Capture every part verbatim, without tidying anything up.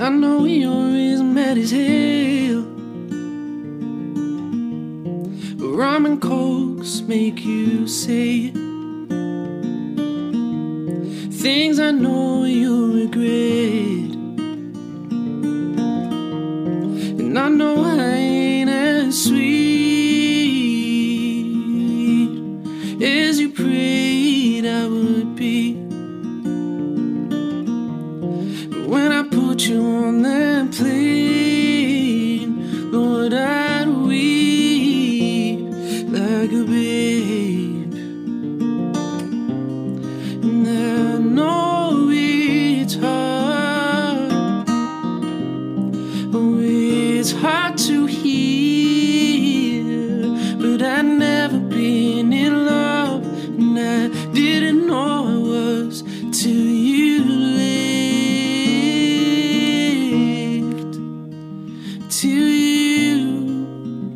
I know you're as mad as hell, but rum and cokes make you say things I know you'll regret. And I know I ain't as sweet as you prayed I would be. But when I put you on that plane, Lord, I'd weep like a babe. And I know it's hard, oh, it's hard to hear, but I'd never been in love, and I didn't know I was till you left, till you,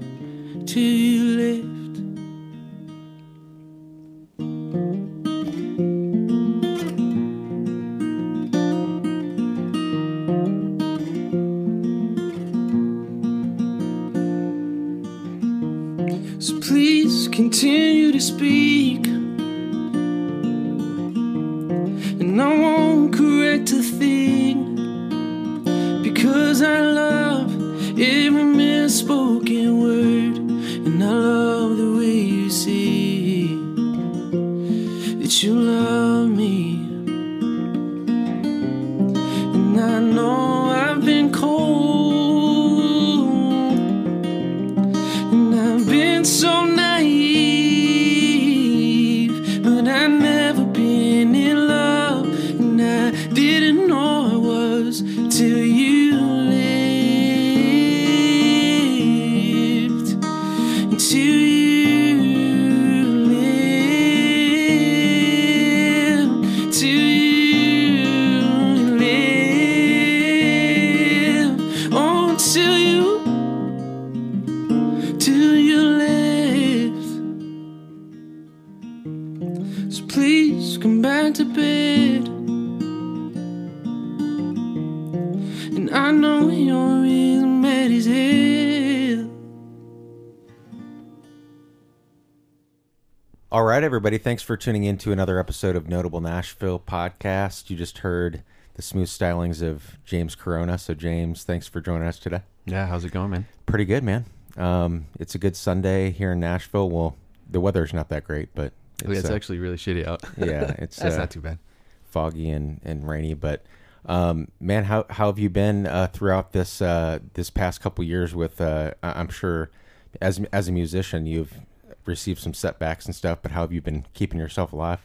till you left. So please continue to speak, and I won't correct a thing, because I love every misspoken word, and I love the way you say that you love me. And I know I've been cold, and I've been so naive, but I've never been in love, and I didn't know I was till you left, till you left, till you left, oh, till you, till you left. So please come back to bed, and I know you're as mad as hell. All right, everybody. Thanks for tuning in to another episode of Notable Nashville Podcast. You just heard the smooth stylings of James Corona. So, James, thanks for joining us today. Yeah, how's it going, man? Pretty good, man. Um, it's a good Sunday here in Nashville. Well, the weather's not that great, but It's, it's uh, actually really shitty out. yeah, it's That's uh, not too bad. foggy and, and rainy. But um, man, how how have you been uh, throughout this uh, this past couple years? With uh, I- I'm sure as as a musician, you've received some setbacks and stuff. But how have you been keeping yourself alive?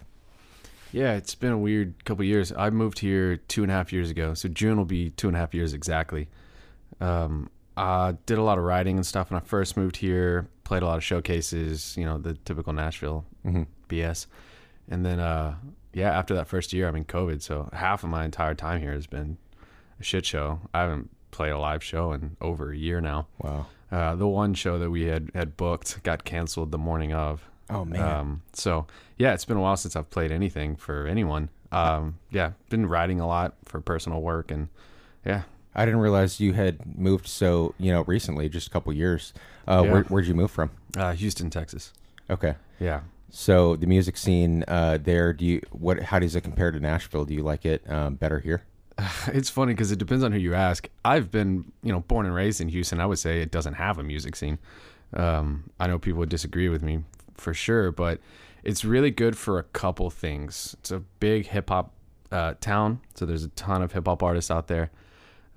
Yeah, it's been a weird couple years. I moved here two and a half years ago, so June will be two and a half years exactly. Um, I did a lot of writing and stuff when I first moved here. Played a lot of showcases, you know, the typical Nashville B S. And then, uh, yeah, after that first year, I mean, COVID. So half of my entire time here has been a shit show. I haven't played a live show in over a year now. Wow. Uh, the one show that we had, had booked got canceled the morning of. Oh, man. Um, so, yeah, it's been a while since I've played anything for anyone. Um, yeah, been writing a lot for personal work. And, yeah. I didn't realize you had moved so, you know, recently, just a couple years. Uh, yeah. where, where'd you move from? Uh, Houston, Texas. Okay. Yeah. So the music scene uh, there, do you what? How does it compare to Nashville? Do you like it um, better here? It's funny because it depends on who you ask. I've been, you know, born and raised in Houston. I would say it doesn't have a music scene. Um, I know people would disagree with me for sure, but it's really good for a couple things. It's a big hip hop uh, town, so there's a ton of hip hop artists out there.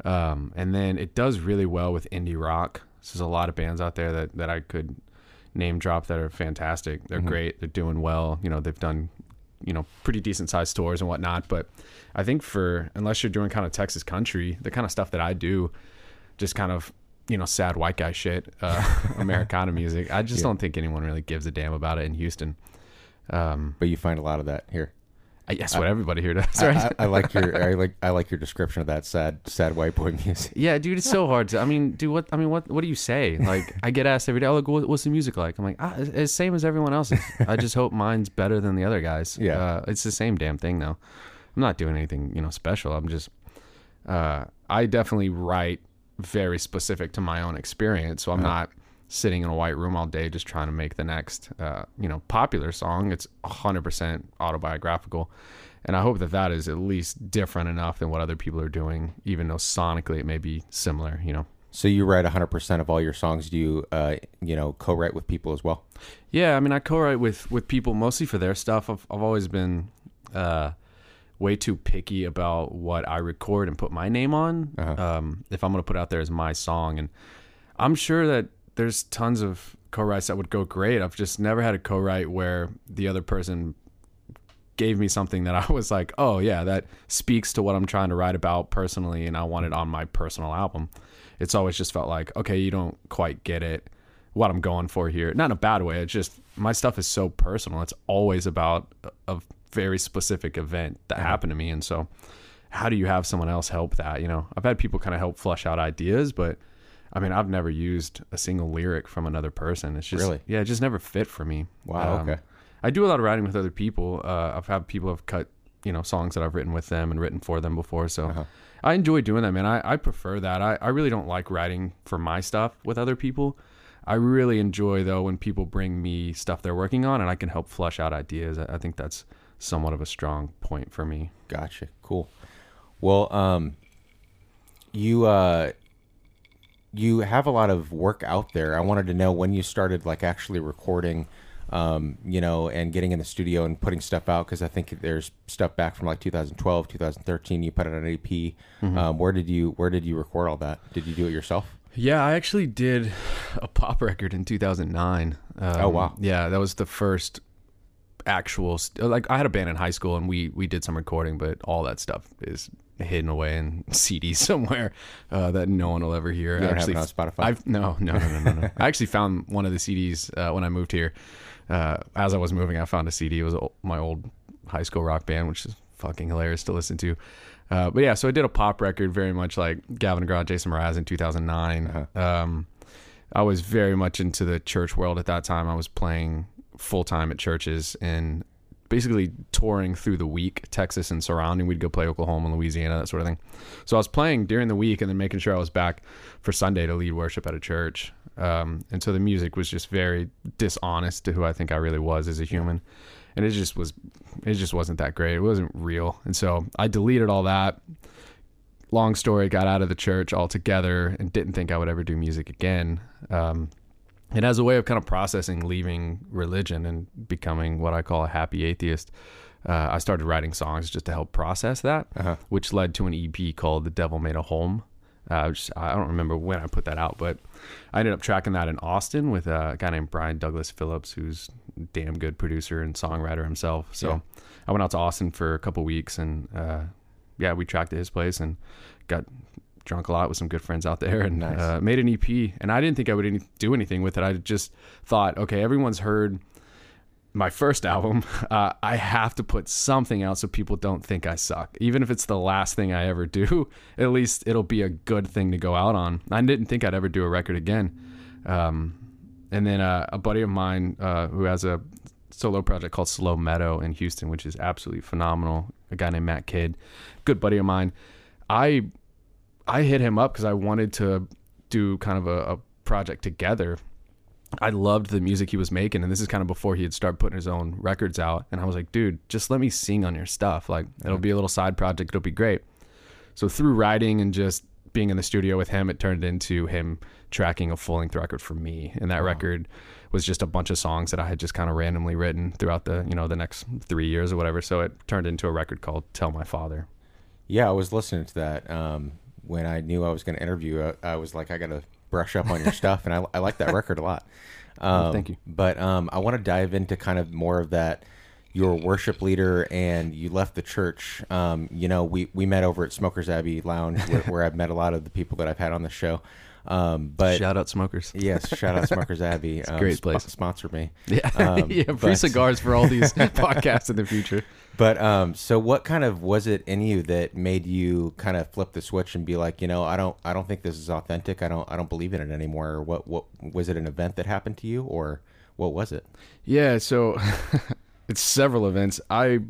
Um, and then it does really well with indie rock. So there's a lot of bands out there that, that I could name drop that are fantastic. They're mm-hmm. great. They're doing well. You know, they've done, you know, pretty decent sized tours and whatnot. But I think for, unless you're doing kind of Texas country, the kind of stuff that I do, just kind of, you know, sad white guy shit, uh, Americana music. I just yeah. don't think anyone really gives a damn about it in Houston. Um, but you find a lot of that here. That's what I, everybody here does, right? I, I, I like your, I like, I like your description of that sad, sad white boy music. Yeah, dude, it's so hard to. I mean, dude, what? I mean, what? What do you say? Like, I get asked every day, oh, look, what, what's the music like? I'm like, ah, it's the same as everyone else's. I just hope mine's better than the other guys. Yeah, uh, it's the same damn thing, though. I'm not doing anything, you know, special. I'm just, uh, I definitely write very specific to my own experience. So I'm uh-huh. not sitting in a white room all day just trying to make the next, uh, you know, popular song. It's one hundred percent autobiographical. And I hope that that is at least different enough than what other people are doing, even though sonically it may be similar, you know. So you write one hundred percent of all your songs. Do you, uh, you know, co-write with people as well? Yeah, I mean, I co-write with, with people mostly for their stuff. I've, I've always been uh, way too picky about what I record and put my name on. Uh-huh. Um, if I'm going to put out there as my song. And I'm sure that there's tons of co-writes that would go great. I've just never had a co-write where the other person gave me something that I was like, oh yeah, that speaks to what I'm trying to write about personally, and I want it on my personal album. It's always just felt like, okay, you don't quite get it, what I'm going for here. Not in a bad way. It's just my stuff is so personal. It's always about a very specific event that happened to me. And so how do you have someone else help that? You know, I've had people kind of help flush out ideas, but I mean, I've never used a single lyric from another person. It's just, really? Yeah, it just never fit for me. Wow. Um, okay. I do a lot of writing with other people. Uh, I've had people have cut, you know, songs that I've written with them and written for them before. So uh-huh. I enjoy doing that, man. I, I prefer that. I, I really don't like writing for my stuff with other people. I really enjoy, though, when people bring me stuff they're working on and I can help flesh out ideas. I, I think that's somewhat of a strong point for me. Gotcha. Cool. Well, um, you... Uh you have a lot of work out there. I wanted to know when you started like actually recording, um, you know, and getting in the studio and putting stuff out. Cause I think there's stuff back from like two thousand twelve, two thousand thirteen, you put out an E P. Mm-hmm. Um, where did you, where did you record all that? Did you do it yourself? Yeah, I actually did a pop record in two thousand nine. Um, oh, wow. Yeah. That was the first actual, st- like I had a band in high school and we, we did some recording, but all that stuff is hidden away in C Ds somewhere uh, that no one will ever hear. You don't actually, have it on Spotify? I've, no, no, no, no, no. no. I actually found one of the C Ds uh, when I moved here. Uh, as I was moving, I found a C D. It was old, my old high school rock band, which is fucking hilarious to listen to. Uh, but yeah, so I did a pop record very much like Gavin DeGraw, Jason Mraz in two thousand nine. Uh-huh. Um, I was very much into the church world at that time. I was playing full-time at churches and basically touring through the week, Texas and surrounding. We'd go play Oklahoma, Louisiana, that sort of thing. So I was playing during the week and then making sure I was back for Sunday to lead worship at a church. Um, and so the music was just very dishonest to who I think I really was as a human. And it just was, it just wasn't that great. It wasn't real. And so I deleted all that. Long story, got out of the church altogether and didn't think I would ever do music again. Um, It has a way of kind of processing leaving religion and becoming what I call a happy atheist. Uh, I started writing songs just to help process that, uh-huh. which led to an E P called The Devil Made a Home. Uh, which I don't remember when I put that out, but I ended up tracking that in Austin with a guy named Brian Douglas Phillips, who's a damn good producer and songwriter himself. So yeah. I went out to Austin for a couple of weeks and uh, yeah, we tracked at his place and got drunk a lot with some good friends out there and nice. uh, made an E P, and I didn't think I would any- do anything with it. I just thought, okay, everyone's heard my first album. Uh, I have to put something out so people don't think I suck. Even if it's the last thing I ever do, at least it'll be a good thing to go out on. I didn't think I'd ever do a record again. Um, and then uh, a buddy of mine uh, who has a solo project called Slow Meadow in Houston, which is absolutely phenomenal. A guy named Matt Kidd, good buddy of mine. I I hit him up because I wanted to do kind of a, a project together. I loved the music he was making, and this is kind of before he had started putting his own records out. And I was like, dude, just let me sing on your stuff. Like, it'll be a little side project. It'll be great. So through writing and just being in the studio with him, it turned into him tracking a full-length record for me. And that wow. record was just a bunch of songs that I had just kind of randomly written throughout the, you know, the next three years or whatever. So it turned into a record called Tell My Father. Yeah, I was listening to that. Um, When I knew I was going to interview, I, I was like, I got to brush up on your stuff. And I, I like that record a lot. Um, oh, thank you. But um, I want to dive into kind of more of that. You're a worship leader and you left the church. Um, you know, we, we met over at Smokers Abbey Lounge where, where I've met a lot of the people that I've had on the show. Um, but shout out Smokers. Yes. Shout out Smokers Abbey. It's a great um, sp- place. Sponsor me. Yeah. Um, yeah. Free but... cigars for all these podcasts in the future. But, um, so what kind of was it in you that made you kind of flip the switch and be like, you know, I don't, I don't think this is authentic. I don't, I don't believe in it anymore. Or what, what was it an event that happened to you or what was it? Yeah. So it's several events. I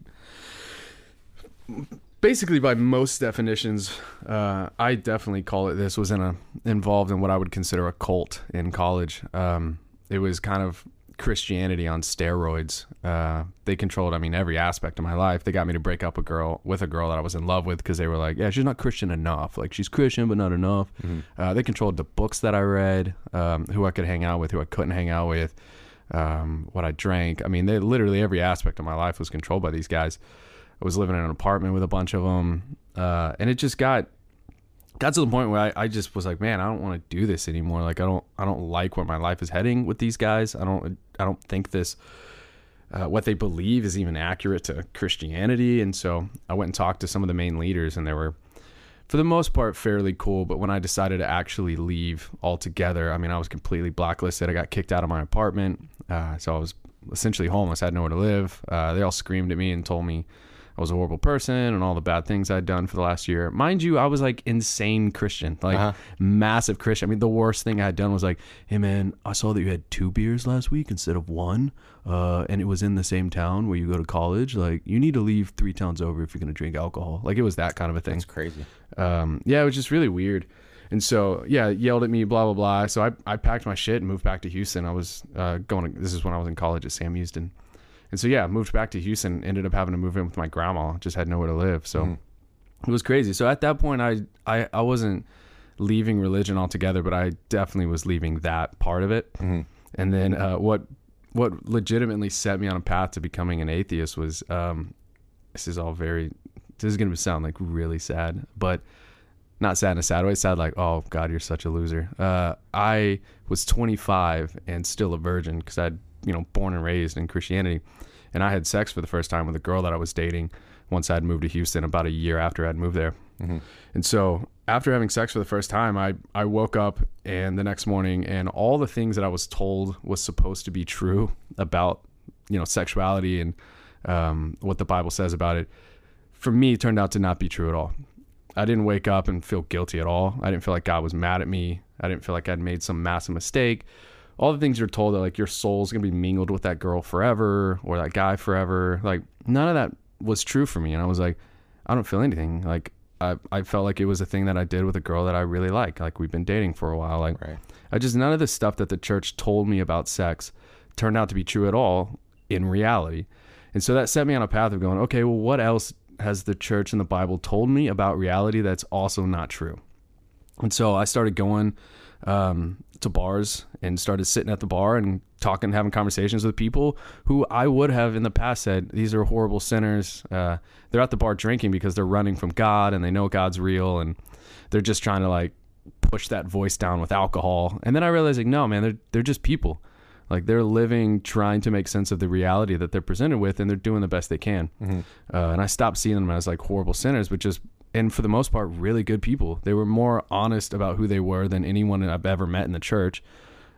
basically by most definitions, uh, I definitely call it this, was in a involved in what I would consider a cult in college. Um, it was kind of Christianity on steroids. Uh, they controlled, I mean, every aspect of my life. They got me to break up a girl with a girl that I was in love with because they were like, yeah, she's not Christian enough. Like, she's Christian, but not enough. Mm-hmm. Uh, they controlled the books that I read, um, who I could hang out with, who I couldn't hang out with, um, what I drank. I mean, they literally every aspect of my life was controlled by these guys. I was living in an apartment with a bunch of them. Uh, and it just got, got to the point where I, I just was like, man, I don't want to do this anymore. Like, I don't, I don't like where my life is heading with these guys. I don't, I don't think this, uh, what they believe is even accurate to Christianity. And so I went and talked to some of the main leaders, and they were, for the most part, fairly cool. But when I decided to actually leave altogether, I mean, I was completely blacklisted. I got kicked out of my apartment. Uh, so I was essentially homeless, had nowhere to live. Uh, they all screamed at me and told me I was a horrible person and all the bad things I'd done for the last year. Mind you, I was like insane Christian, like uh-huh. massive Christian. I mean, the worst thing I had done was like, hey man, I saw that you had two beers last week instead of one. Uh, and it was in the same town where you go to college. Like, you need to leave three towns over if you're going to drink alcohol. Like, it was that kind of a thing. That's crazy. Um, yeah, it was just really weird. And so, yeah, yelled at me, blah, blah, blah. So I, I packed my shit and moved back to Houston. I was uh, going to, this is when I was in college at Sam Houston. And so, yeah, moved back to Houston, ended up having to move in with my grandma, just had nowhere to live. So mm. it was crazy. So at that point, I, I, I wasn't leaving religion altogether, but I definitely was leaving that part of it. Mm. And then uh, what what legitimately set me on a path to becoming an atheist was, um, this is all very, this is going to sound like really sad, but not sad in a sad way. Sad like, oh God, you're such a loser. Uh, I was twenty-five and still a virgin because I'd, you know, born and raised in Christianity. And I had sex for the first time with a girl that I was dating once I'd moved to Houston, about a year after I'd moved there. Mm-hmm. And so after having sex for the first time, I, I woke up and the next morning, and all the things that I was told was supposed to be true about, you know, sexuality and um, what the Bible says about it, for me, turned out to not be true at all. I didn't wake up and feel guilty at all. I didn't feel like God was mad at me. I didn't feel like I'd made some massive mistake. All the things you're told that like your soul's going to be mingled with that girl forever or that guy forever. Like, none of that was true for me. And I was like, I don't feel anything. Like, I, I felt like it was a thing that I did with a girl that I really like. Like, we've been dating for a while. Like, right. I just, none of the stuff that the church told me about sex turned out to be true at all in reality. And so that set me on a path of going, okay, well, what else has the church and the Bible told me about reality that's also not true? And so I started going um, to bars and started sitting at the bar and talking, having conversations with people who I would have in the past said, these are horrible sinners. Uh, they're at the bar drinking because they're running from God and they know God's real. And they're just trying to like push that voice down with alcohol. And then I realized like, no, man, they're, they're just people. Like, they're living, trying to make sense of the reality that they're presented with, and they're doing the best they can. Mm-hmm. Uh, and I stopped seeing them as like horrible sinners, but just, and for the most part, really good people. They were more honest about who they were than anyone I've ever met in the church.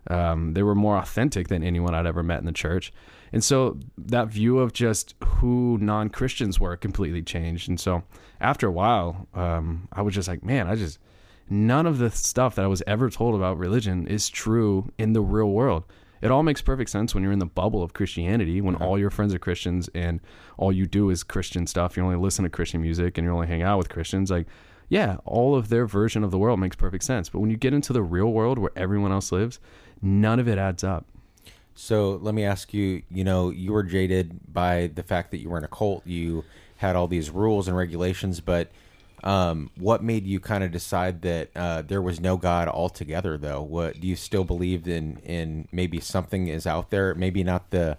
Um, they were more authentic than anyone I'd ever met in the church. And so that view of just who non-Christians were completely changed. And so after a while, um, I was just like, man, I just, none of the stuff that I was ever told about religion is true in the real world. It all makes perfect sense when you're in the bubble of Christianity, when all your friends are Christians and all you do is Christian stuff. You only listen to Christian music and you only hang out with Christians. Like, yeah, all of their version of the world makes perfect sense. But when you get into the real world where everyone else lives, none of it adds up. So let me ask you, you know, you were jaded by the fact that you were in a cult. You had all these rules and regulations, but um, what made you kind of decide that uh, there was no God altogether, though? What do you still believe in? In maybe something is out there, maybe not the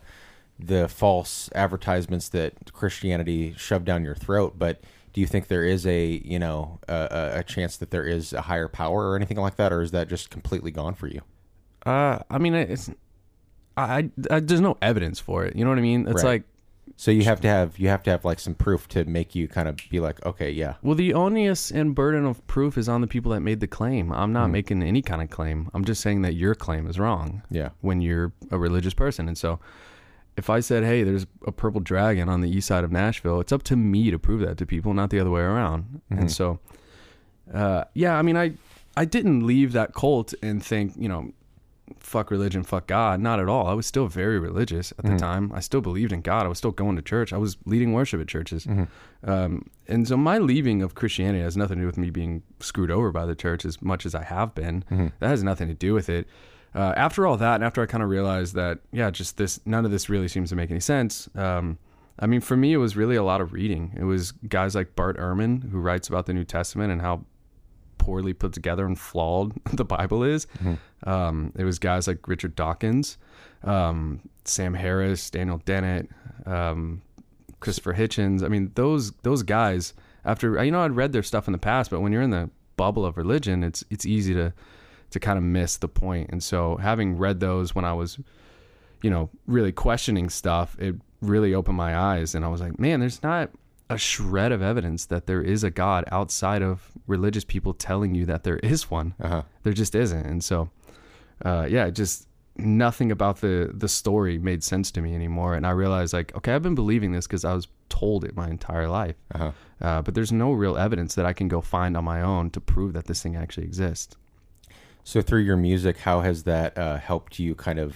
the false advertisements that Christianity shoved down your throat, but do you think there is a you know a, a chance that there is a higher power or anything like that, or is that just completely gone for you? Uh, I mean, it's I, I there's no evidence for it. You know what I mean? It's right. like. So you have to have, you have to have like some proof to make you kind of be like, okay, yeah. Well, the onus and burden of proof is on the people that made the claim. I'm not mm. making any kind of claim. I'm just saying that your claim is wrong. Yeah. When you're a religious person. And so if I said, hey, there's a purple dragon on the east side of Nashville, it's up to me to prove that to people, not the other way around. Mm-hmm. And so, uh, yeah, I mean, I, I didn't leave that cult and think, you know, fuck religion, fuck God. Not at all. I was still very religious at the mm-hmm. time. I still believed in God. I was still going to church. I was leading worship at churches. Mm-hmm. Um, and so my leaving of Christianity has nothing to do with me being screwed over by the church as much as I have been. Mm-hmm. That has nothing to do with it. Uh, after all that, and after I kind of realized that, yeah, just this, none of this really seems to make any sense. Um, I mean, for me, it was really a lot of reading. It was guys like Bart Ehrman, who writes about the New Testament and how poorly put together and flawed the Bible is. Mm-hmm. Um, it was guys like Richard Dawkins, um, Sam Harris, Daniel Dennett, um, Christopher Hitchens. I mean, those those guys, after, you know, I'd read their stuff in the past, but when you're in the bubble of religion, it's it's easy to to kind of miss the point. And so having read those when I was, you know, really questioning stuff, it really opened my eyes. And I was like, man, there's not a shred of evidence that there is a God outside of religious people telling you that there is one. Uh-huh. There just isn't. And so, uh, yeah, just nothing about the, the story made sense to me anymore. And I realized, like, okay, I've been believing this because I was told it my entire life. Uh-huh. Uh, but there's no real evidence that I can go find on my own to prove that this thing actually exists. So through your music, how has that uh, helped you kind of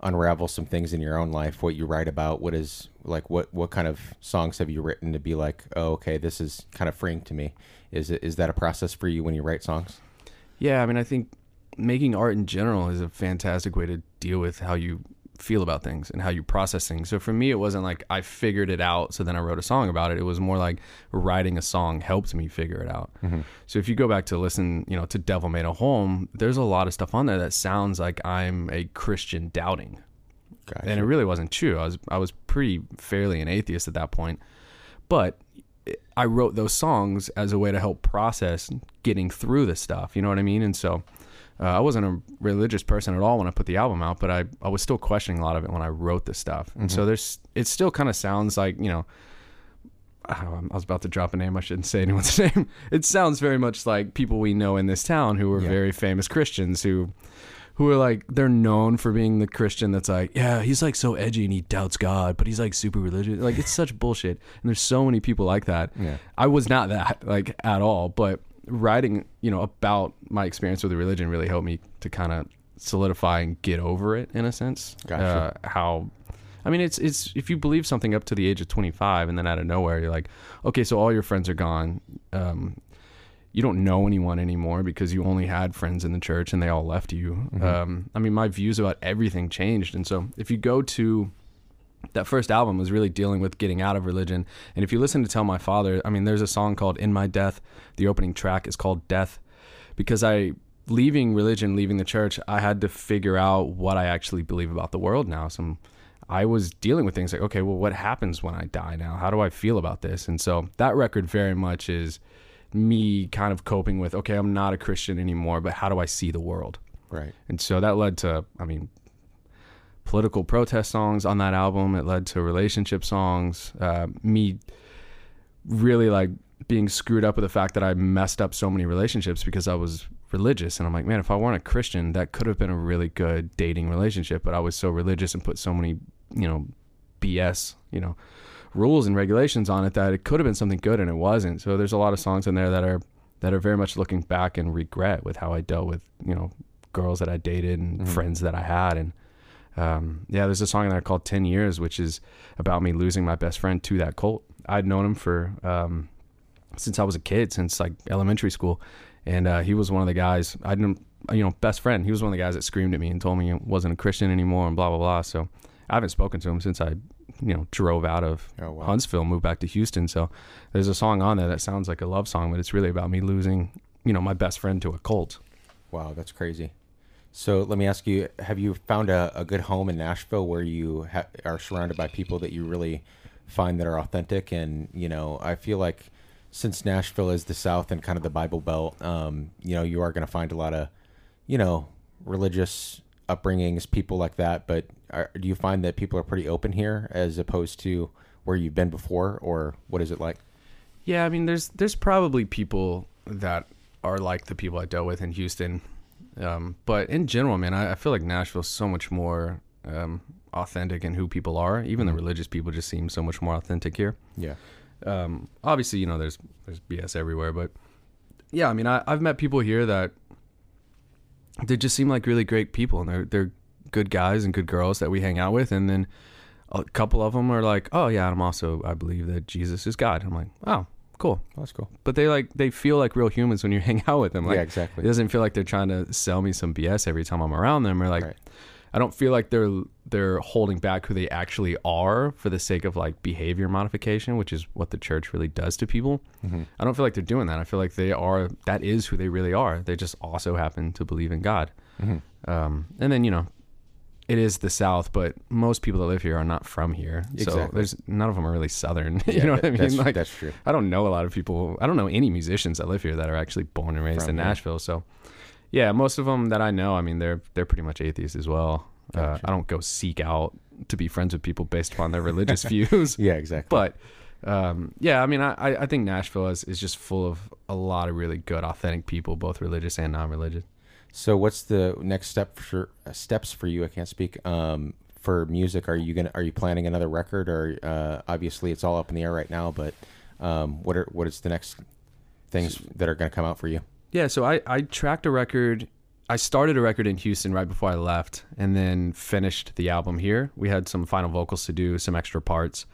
unravel some things in your own life? What you write about? What is like? What what kind of songs have you written to be like? Oh, okay, this is kind of freeing to me. Is it is that a process for you when you write songs? Yeah, I mean, I think making art in general is a fantastic way to deal with how you feel about things and how you process things. So for me, it wasn't like I figured it out, so then I wrote a song about it. It was more like writing a song helped me figure it out. Mm-hmm. So if you go back to listen, you know, to Devil Made a Home, there's a lot of stuff on there that sounds like I'm a Christian doubting. Gotcha. And it really wasn't true. I was, I was pretty fairly an atheist at that point, but I wrote those songs as a way to help process getting through this stuff. You know what I mean? And so Uh, I wasn't a religious person at all when I put the album out, but I, I was still questioning a lot of it when I wrote this stuff. And mm-hmm. so there's, it still kind of sounds like, you know, I was about to drop a name. I shouldn't say anyone's name. It sounds very much like people we know in this town who are yeah. very famous Christians who, who are like, they're known for being the Christian that's like, yeah, he's like so edgy and he doubts God, but he's like super religious. Like it's such bullshit. And there's so many people like that. Yeah. I was not that like at all, but writing, you know, about my experience with the religion really helped me to kind of solidify and get over it in a sense. Gotcha. Uh, how, I mean, it's, it's, if you believe something up to the age of twenty-five and then out of nowhere, you're like, okay, so all your friends are gone. Um, you don't know anyone anymore because you only had friends in the church and they all left you. Mm-hmm. Um, I mean, my views about everything changed. And so if you go to that first album was really dealing with getting out of religion. And if you listen to Tell My Father, I mean, there's a song called In My Death. The opening track is called Death because I, leaving religion, leaving the church, I had to figure out what I actually believe about the world now. So I'm, I was dealing with things like, okay, well, what happens when I die now? How do I feel about this? And so that record very much is me kind of coping with, okay, I'm not a Christian anymore, but how do I see the world? Right. And so that led to, I mean, political protest songs on that album. It led to relationship songs, uh, me really like being screwed up with the fact that I messed up so many relationships because I was religious. And I'm like, man, if I weren't a Christian, that could have been a really good dating relationship, but I was so religious and put so many, you know, B S, you know, rules and regulations on it that it could have been something good and it wasn't. So there's a lot of songs in there that are, that are very much looking back and regret with how I dealt with, you know, girls that I dated and mm-hmm. friends that I had. And, Um, yeah, there's a song in there called ten years, which is about me losing my best friend to that cult. I'd known him for, um, since I was a kid, since like elementary school. And, uh, he was one of the guys I didn't, you know, best friend. He was one of the guys that screamed at me and told me I wasn't a Christian anymore and blah, blah, blah. So I haven't spoken to him since I, you know, drove out of oh, wow. Huntsville, moved back to Houston. So there's a song on there that sounds like a love song, but it's really about me losing, you know, my best friend to a cult. Wow. That's crazy. So let me ask you, have you found a, a good home in Nashville where you ha- are surrounded by people that you really find that are authentic? And, you know, I feel like since Nashville is the South and kind of the Bible Belt, um, you know, you are going to find a lot of, you know, religious upbringings, people like that. But are, do you find that people are pretty open here as opposed to where you've been before, or what is it like? Yeah, I mean, there's there's probably people that are like the people I dealt with in Houston. Um, but in general, man, I, I feel like Nashville's so much more um, authentic in who people are. Even the religious people just seem so much more authentic here. Yeah. Um, obviously, you know, there's there's B S everywhere, but yeah, I mean, I, I've met people here that they just seem like really great people, and they're they're good guys and good girls that we hang out with. And then a couple of them are like, oh yeah, I'm also I believe that Jesus is God. And I'm like, oh, cool, that's cool. But they like they feel like real humans when you hang out with them. Like, yeah, exactly. It doesn't feel like they're trying to sell me some B S every time I'm around them, or like. Right. I don't feel like they're they're holding back who they actually are for the sake of like behavior modification, which is what the church really does to people. Mm-hmm. I don't feel like they're doing that. I feel like they are, that is who they really are. They just also happen to believe in God. Mm-hmm. Um, and then, you know, it is the South, but most people that live here are not from here. Exactly. So there's none of them are really Southern. Yeah, you know what I mean? That's, like, that's true. I don't know a lot of people. I don't know any musicians that live here that are actually born and raised from in here. Nashville. So. Yeah, most of them that I know, I mean, they're they're pretty much atheists as well. Gotcha. Uh, I don't go seek out to be friends with people based upon their religious views. Yeah, exactly. But, um, yeah, I mean, I, I think Nashville is, is just full of a lot of really good, authentic people, both religious and non-religious. So what's the next step for steps for you? I can't speak. Um, for music, are you gonna are you planning another record? Or uh, obviously, it's all up in the air right now, but um, what are what is the next things that are going to come out for you? Yeah, so I, I tracked a record. I started a record in Houston right before I left, and then finished the album here. We had some final vocals to do, some extra parts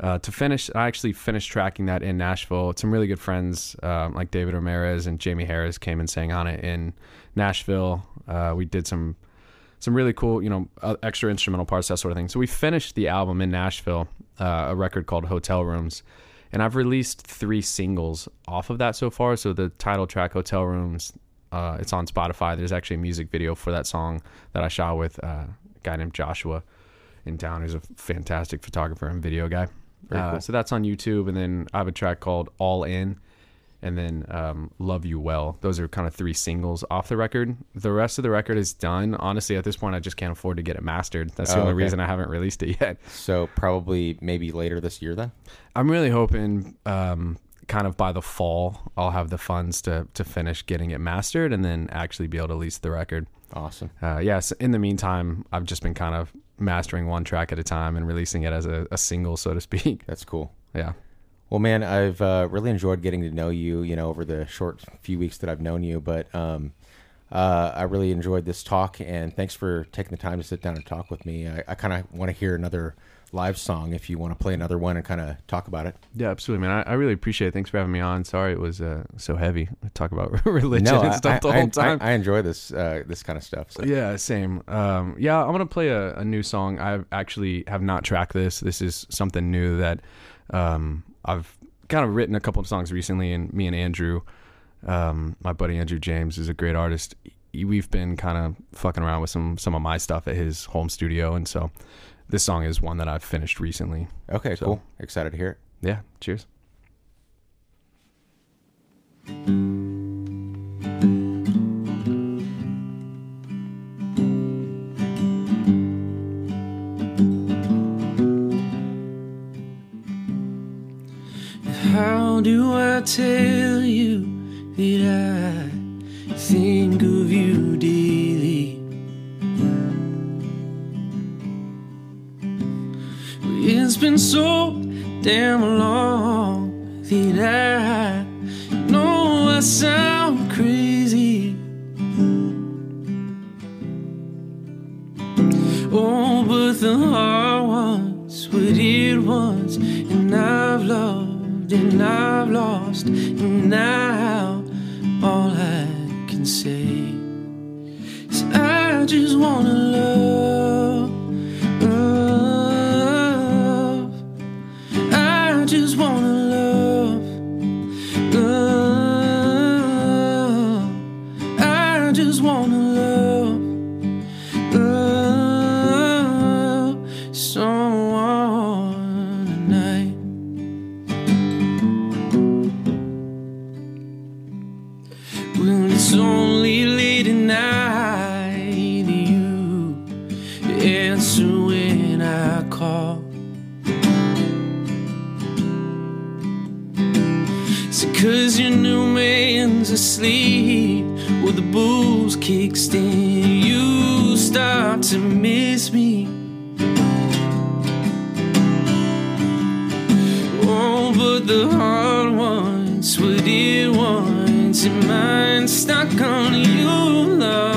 uh, to finish. I actually finished tracking that in Nashville. Some really good friends um, like David Ramirez and Jamie Harris came and sang on it in Nashville. Uh, we did some some really cool, you know, uh, extra instrumental parts, that sort of thing. So we finished the album in Nashville, uh, a record called Hotel Rooms. And I've released three singles off of that so far. So the title track, Hotel Rooms, uh, it's on Spotify. There's actually a music video for that song that I shot with uh, a guy named Joshua in town, who's a fantastic photographer and video guy. Uh, cool. So that's on YouTube. And then I have a track called All In, and then um, Love You Well. Those are kind of three singles off the record. The rest of the record is done. Honestly, at this point, I just can't afford to get it mastered. That's the oh, only okay. reason I haven't released it yet. So probably maybe later this year then? I'm really hoping um, kind of by the fall, I'll have the funds to to finish getting it mastered and then actually be able to release the record. Awesome. Uh, yes. Yeah, so in the meantime, I've just been kind of mastering one track at a time and releasing it as a, a single, so to speak. That's cool. Yeah. Well, man, I've uh, really enjoyed getting to know you, you know, over the short few weeks that I've known you. But um, uh, I really enjoyed this talk, and thanks for taking the time to sit down and talk with me. I, I kind of want to hear another live song if you want to play another one and kind of talk about it. Yeah, absolutely, man. I, I really appreciate it. Thanks for having me on. Sorry it was uh, so heavy. I talk about religion no, and stuff I, the I, whole time. I, I enjoy this uh, this kind of stuff. So. Yeah, same. Um, yeah, I'm going to play a, a new song. I actually have not tracked this. This is something new that... Um, I've kind of written a couple of songs recently, and me and Andrew, um, my buddy Andrew James, is a great artist. We've been kind of fucking around with some some of my stuff at his home studio, and so this song is one that I've finished recently. Okay, so, cool. Excited to hear it. Yeah, cheers. How do I tell you that I think of you daily? It's been so damn long that I know I sound crazy. Oh, but the heart wants what it wants, and I've loved and I've lost, and now all I can say is I just wanna love, love. I just wanna love, love. I just wanna love, love someone tonight. It's only late at night, you answer when I call. Is it cause your new man's asleep with the booze kicks in? You start to miss me. Oh, but the hard ones, what it wants in mine stuck on you, love.